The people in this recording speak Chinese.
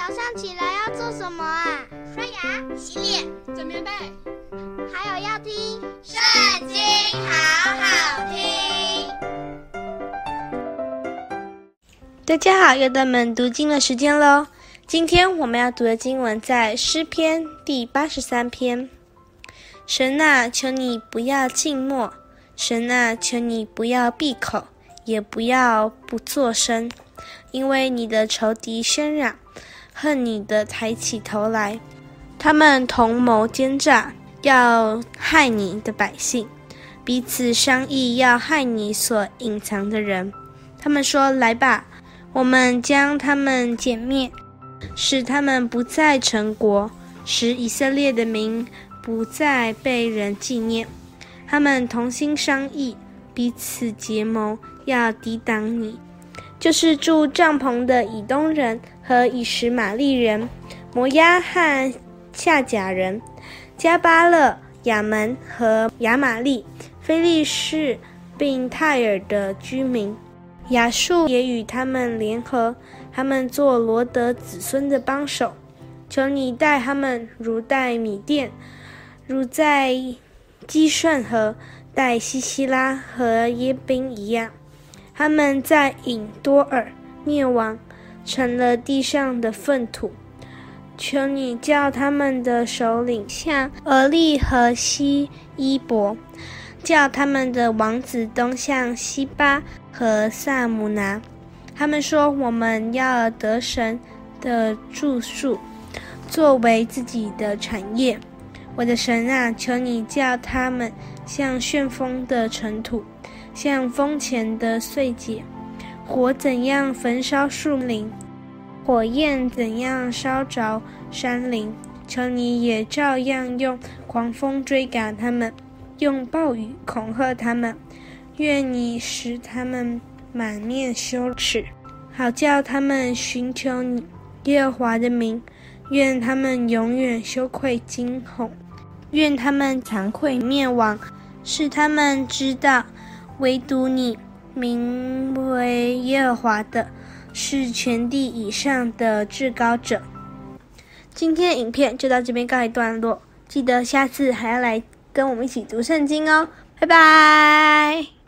早上起来要做什么啊？刷牙、洗脸、整棉被，还有要听《圣经》，好好听。大家好，又到我们读经的时间喽。今天我们要读的经文在诗篇第83篇。神啊，求你不要静默；神啊，求你不要闭口，也不要不作声。因为你的仇敌喧嚷，恨你的抬起头来，他们同谋奸诈，要害你的百姓，彼此商议要害你所隐藏的人。他们说，来吧，我们将他们歼灭，使他们不再成国，使以色列的名不再被人纪念。他们同心商议，彼此结盟，要抵挡你，就是住帐篷的以东人和以实玛利人、摩押和夏甲人、加巴勒、亚门和亚玛利、非利士并泰尔的居民。亚述也与他们联合，他们做罗得子孙的帮手。求你待他们如待米甸，如在基顺河待西西拉和耶宾一样。他们在隐多尔灭亡，成了地上的粪土。求你叫他们的首领像俄利和西伊伯，叫他们的王子东像西巴和萨姆拿。他们说，我们要得神的住宿，作为自己的产业。我的神啊，求你叫他们像旋风的尘土，像风前的碎秸。火怎样焚烧树林，火焰怎样烧着山林，求你也照样用狂风追赶他们，用暴雨恐吓他们。愿你使他们满面羞耻，好叫他们寻求你耶和华的名。愿他们永远羞愧惊恐，愿他们惭愧灭亡，使他们知道唯独你名为耶和华的，是全地以上的至高者。今天的影片就到这边告一段落，记得下次还要来跟我们一起读圣经哦，拜拜。